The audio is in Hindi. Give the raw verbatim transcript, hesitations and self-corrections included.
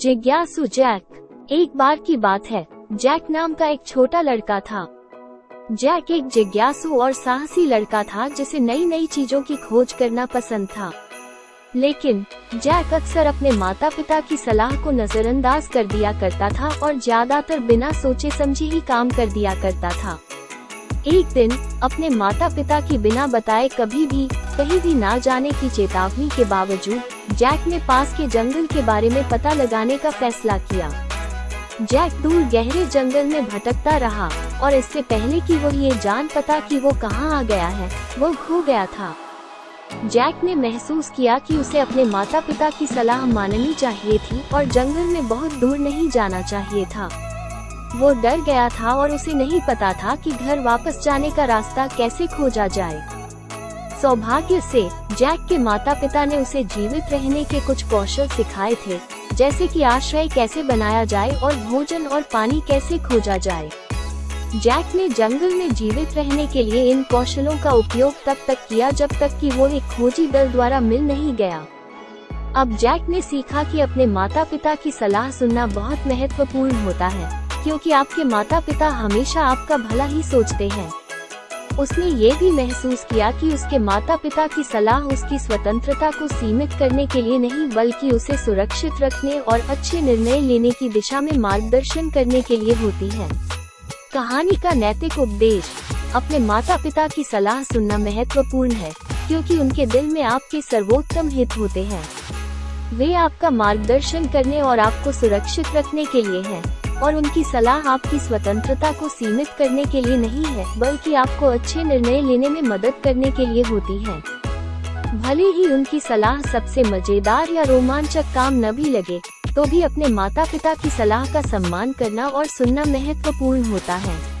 जिज्ञासु जैक। एक बार की बात है, जैक नाम का एक छोटा लड़का था। जैक एक जिज्ञासु और साहसी लड़का था जिसे नई नई चीजों की खोज करना पसंद था, लेकिन जैक अक्सर अपने माता पिता की सलाह को नजरअंदाज कर दिया करता था और ज्यादातर बिना सोचे समझे ही काम कर दिया करता था। एक दिन अपने माता पिता की बिना बताए कभी भी कहीं भी ना जाने की चेतावनी के बावजूद जैक ने पास के जंगल के बारे में पता लगाने का फैसला किया। जैक दूर गहरे जंगल में भटकता रहा और इससे पहले कि वो ये जान पता कि वो कहाँ आ गया है, वो खो गया था। जैक ने महसूस किया कि उसे अपने माता पिता की सलाह माननी चाहिए थी और जंगल में बहुत दूर नहीं जाना चाहिए था। वो डर गया था और उसे नहीं पता था कि घर वापस जाने का रास्ता कैसे खोजा जाए। सौभाग्य से जैक के माता पिता ने उसे जीवित रहने के कुछ कौशल सिखाए थे, जैसे कि आश्रय कैसे बनाया जाए और भोजन और पानी कैसे खोजा जाए। जैक ने जंगल में जीवित रहने के लिए इन कौशलों का उपयोग तब तक किया जब तक कि वो एक खोजी दल द्वारा मिल नहीं गया। अब जैक ने सीखा कि अपने माता पिता की सलाह सुनना बहुत महत्वपूर्ण होता है, क्योंकि आपके माता पिता हमेशा आपका भला ही सोचते हैं। उसने ये भी महसूस किया कि उसके माता पिता की सलाह उसकी स्वतंत्रता को सीमित करने के लिए नहीं, बल्कि उसे सुरक्षित रखने और अच्छे निर्णय लेने की दिशा में मार्गदर्शन करने के लिए होती है। कहानी का नैतिक उपदेश, अपने माता पिता की सलाह सुनना महत्वपूर्ण है, क्योंकि उनके दिल में आपके सर्वोत्तम हित होते हैं। वे आपका मार्गदर्शन करने और आपको सुरक्षित रखने के लिए हैं, और उनकी सलाह आपकी स्वतंत्रता को सीमित करने के लिए नहीं है, बल्कि आपको अच्छे निर्णय लेने में मदद करने के लिए होती है। भले ही उनकी सलाह सबसे मजेदार या रोमांचक काम न भी लगे, तो भी अपने माता पिता की सलाह का सम्मान करना और सुनना महत्वपूर्ण होता है।